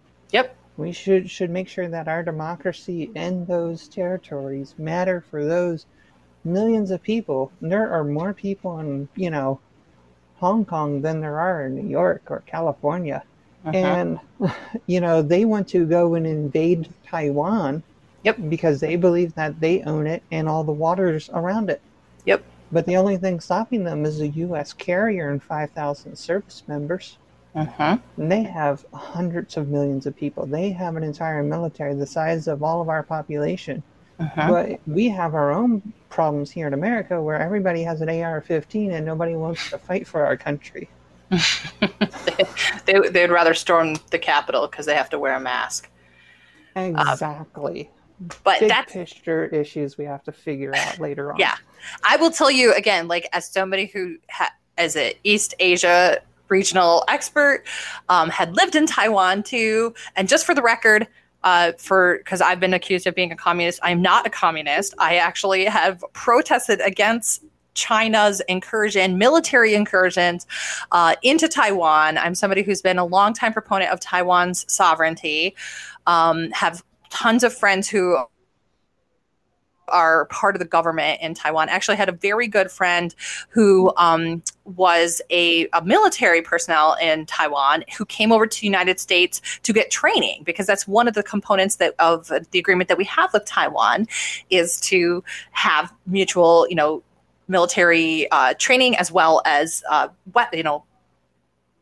We should make sure that our democracy and those territories matter for those millions of people. And there are more people in, you know, Hong Kong than there are in New York or California. And, you know, they want to go and invade Taiwan because they believe that they own it and all the waters around it. But the only thing stopping them is a U.S. carrier and 5,000 service members. And they have hundreds of millions of people. They have an entire military the size of all of our population. But we have our own problems here in America where everybody has an AR-15 and nobody wants to fight for our country. They'd rather storm the Capitol because they have to wear a mask. Exactly. But that's picture issues we have to figure out later on. I will tell you again, like as somebody who as an East Asia regional expert, had lived in Taiwan too. And just for the record, because I've been accused of being a communist, I'm not a communist. I actually have protested against China's incursion, military incursions into Taiwan. I'm somebody who's been a longtime proponent of Taiwan's sovereignty, have tons of friends who are part of the government in Taiwan. Actually had a very good friend who was a military personnel in Taiwan who came over to the United States to get training, because that's one of the components that of the agreement that we have with Taiwan is to have mutual, military training as well as,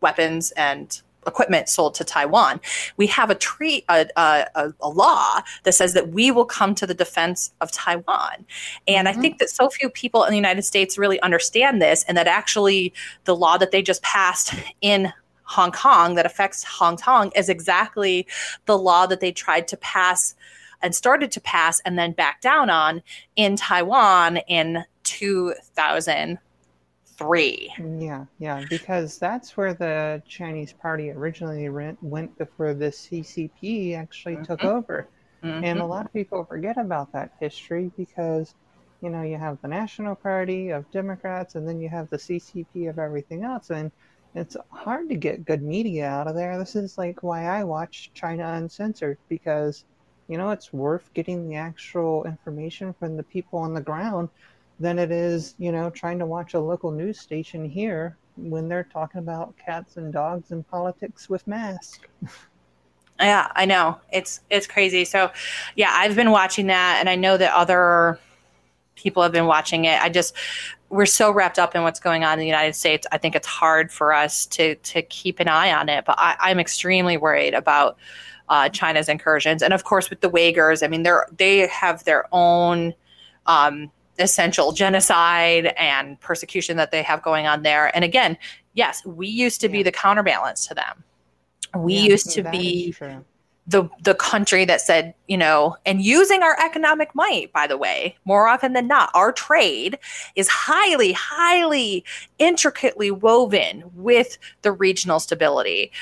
weapons and equipment sold to Taiwan. We have a law that says that we will come to the defense of Taiwan. And I think that so few people in the United States really understand this, and that actually the law that they just passed in Hong Kong that affects Hong Kong is exactly the law that they tried to pass and started to pass and then back down on in Taiwan in 2000. Three. Yeah, because that's where the Chinese party originally went before the CCP actually took over. And a lot of people forget about that history because, you have the National Party of Democrats and then you have the CCP of everything else. And it's hard to get good media out of there. This is like why I watch China Uncensored, because, it's worth getting the actual information from the people on the ground than it is, trying to watch a local news station here when they're talking about cats and dogs and politics with masks. Yeah, I know. It's crazy. So, yeah, I've been watching that, and I know that other people have been watching it. We're so wrapped up in what's going on in the United States. I think it's hard for us to keep an eye on it, but I'm extremely worried about China's incursions. And, of course, with the Uyghurs, they have their own essential genocide and persecution that they have going on there. And again, yes, we used to be the counterbalance to them. We used to be the country that said, and using our economic might, by the way, more often than not, our trade is highly, highly intricately woven with the regional stability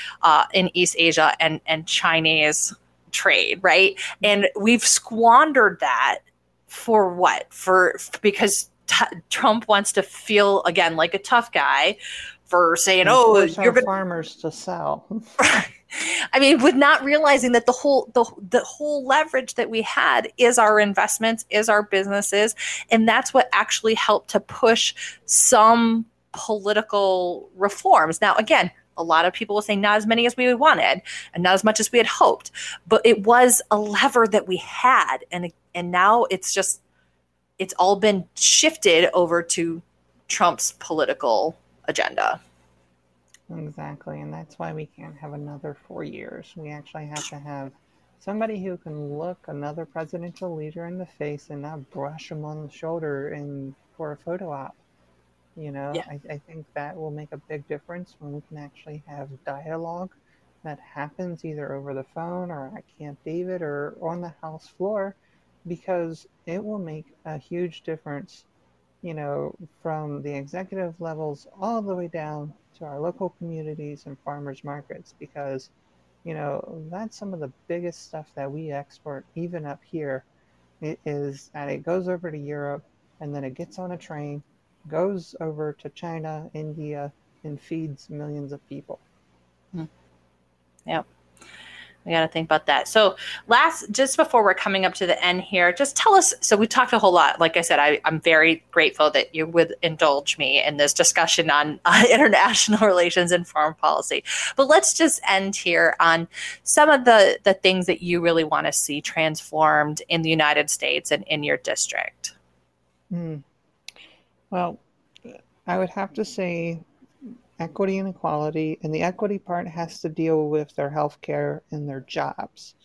in East Asia and Chinese trade, right? And we've squandered that. For what? Because Trump wants to feel again like a tough guy for saying, "Oh, you're farmers to sell." With not realizing that the whole leverage that we had is our investments, is our businesses, and that's what actually helped to push some political reforms. Now, again, a lot of people will say not as many as we wanted and not as much as we had hoped, but it was a lever that we had. And now it's all been shifted over to Trump's political agenda. Exactly. And that's why we can't have another 4 years. We actually have to have somebody who can look another presidential leader in the face and not brush him on the shoulder for a photo op. Yeah. I think that will make a big difference when we can actually have dialogue that happens either over the phone or at Camp David or on the House floor, because it will make a huge difference, from the executive levels all the way down to our local communities and farmers markets, because, that's some of the biggest stuff that we export, even up here. It goes over to Europe and then it gets on a train, goes over to China, India, and feeds millions of people. Yep. We got to think about that. So just before we're coming up to the end here, just tell us, so we talked a whole lot. Like I said, I'm very grateful that you would indulge me in this discussion on international relations and foreign policy. But let's just end here on some of the things that you really want to see transformed in the United States and in your district. Well, I would have to say equity and equality, and the equity part has to deal with their health care and their jobs.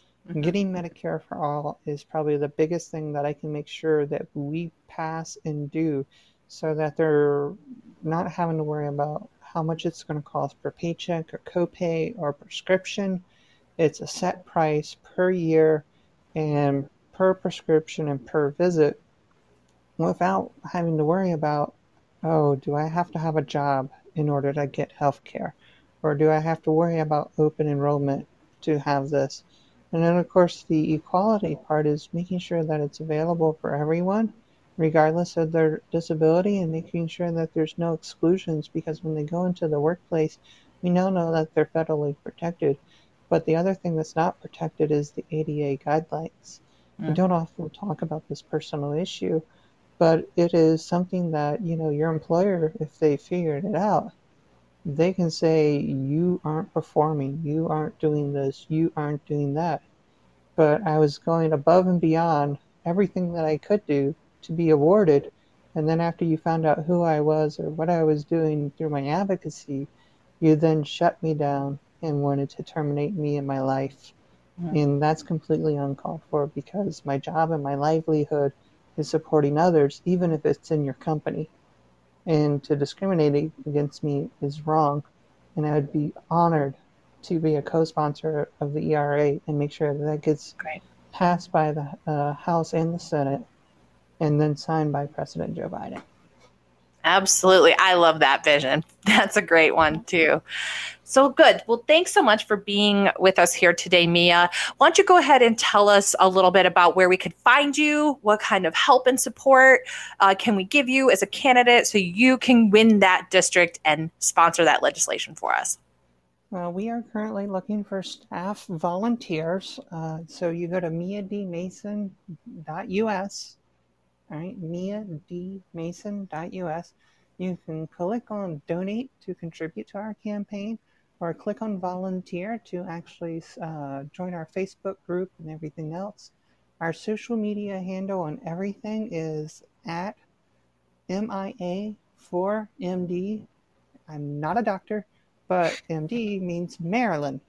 Getting Medicare for all is probably the biggest thing that I can make sure that we pass and do, so that they're not having to worry about how much it's going to cost per paycheck or copay or prescription. It's a set price per year and per prescription and per visit, without having to worry about, oh, do I have to have a job in order to get health care? Or do I have to worry about open enrollment to have this? And then, of course, the equality part is making sure that it's available for everyone, regardless of their disability, and making sure that there's no exclusions, because when they go into the workplace, we now know that they're federally protected. But the other thing that's not protected is the ADA guidelines. We don't often talk about this personal issue, but it is something that, you know, your employer, if they figured it out, they can say, you aren't performing, you aren't doing this, you aren't doing that. But I was going above and beyond everything that I could do to be awarded. And then after you found out who I was or what I was doing through my advocacy, you then shut me down and wanted to terminate me in my life. Mm-hmm. And that's completely uncalled for, because my job and my livelihood is supporting others, even if it's in your company. And to discriminate against me is wrong. And I would be honored to be a co-sponsor of the ERA and make sure that that gets passed by the House and the Senate and then signed by President Joe Biden. Absolutely. I love that vision. That's a great one, too. So good. Well, thanks so much for being with us here today, Mia. Why don't you go ahead and tell us a little bit about where we could find you, what kind of help and support can we give you as a candidate so you can win that district and sponsor that legislation for us? Well, we are currently looking for staff volunteers. So you go to miadmason.us. All right, miadmason.us. You can click on donate to contribute to our campaign, or click on volunteer to actually join our Facebook group and everything else. Our social media handle on everything is at MIA4MD. I'm not a doctor, but MD means Maryland.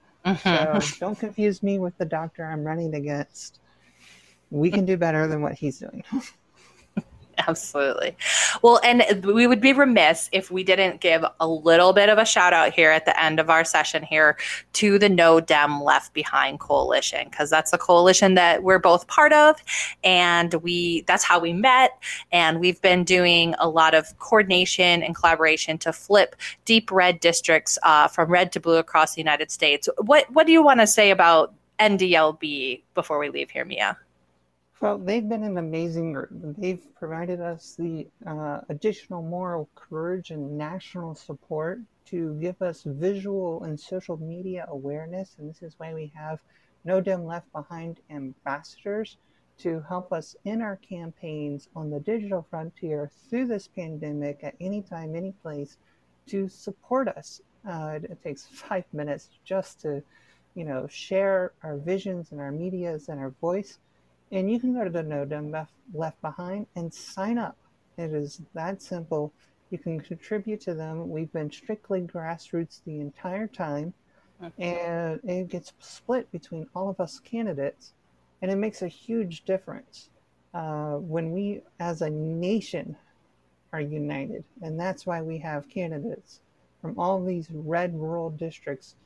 So don't confuse me with the doctor I'm running against. We can do better than what he's doing. Absolutely. Well, and we would be remiss if we didn't give a little bit of a shout out here at the end of our session here to the No Dem Left Behind coalition, because that's the coalition that we're both part of. And that's how we met. And we've been doing a lot of coordination and collaboration to flip deep red districts from red to blue across the United States. What do you want to say about NDLB before we leave here, Mia? Well, they've been an amazing group. They've provided us the additional moral courage and national support to give us visual and social media awareness. And this is why we have No Dem Left Behind ambassadors to help us in our campaigns on the digital frontier through this pandemic at any time, any place, to support us. It takes 5 minutes just to, share our visions and our medias and our voice. And you can go to the No Dem Left Behind and sign up. It is that simple. You can contribute to them. We've been strictly grassroots the entire time. And it gets split between all of us candidates. And it makes a huge difference when we as a nation are united. And that's why we have candidates from all these red rural districts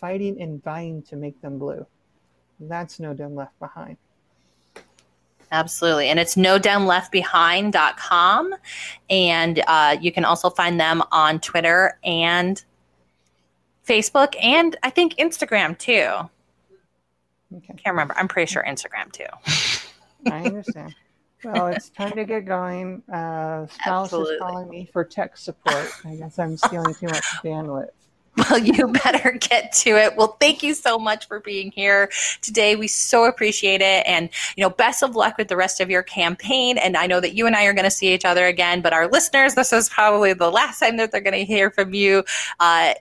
fighting and vying to make them blue. That's No Dem Left Behind. Absolutely. And it's nodemleftbehind.com. And you can also find them on Twitter and Facebook and I think Instagram, too. Okay. Can't remember. I'm pretty sure Instagram, too. I understand. Well, it's time to get going. Spouse is calling me for tech support. I guess I'm stealing too much bandwidth. Well, you better get to it. Well, thank you so much for being here today. We so appreciate it. And, best of luck with the rest of your campaign. And I know that you and I are going to see each other again. But our listeners, this is probably the last time that they're going to hear from you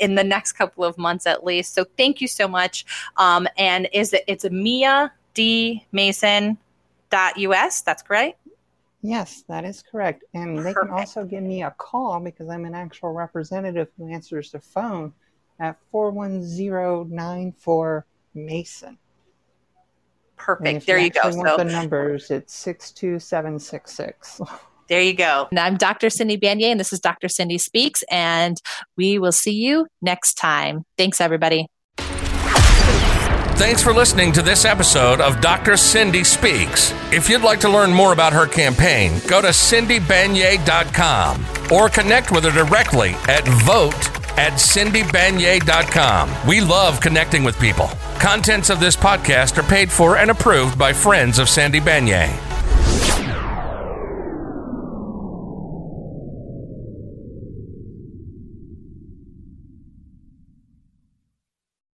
in the next couple of months at least. So thank you so much. And it's miadmason.us. That's correct? Yes, that is correct. And they can also give me a call, because I'm an actual representative who answers the phone, at 410-94-MASON. Perfect. There you go. If you want the numbers, it's 62766. There you go. And I'm Dr. Cindy Banyai, and this is Dr. Cindy Speaks, and we will see you next time. Thanks, everybody. Thanks for listening to this episode of Dr. Cindy Speaks. If you'd like to learn more about her campaign, go to cindybanyai.com or connect with her directly at vote@cindybanyai.com. We love connecting with people. Contents of this podcast are paid for and approved by friends of Cindy Banyai.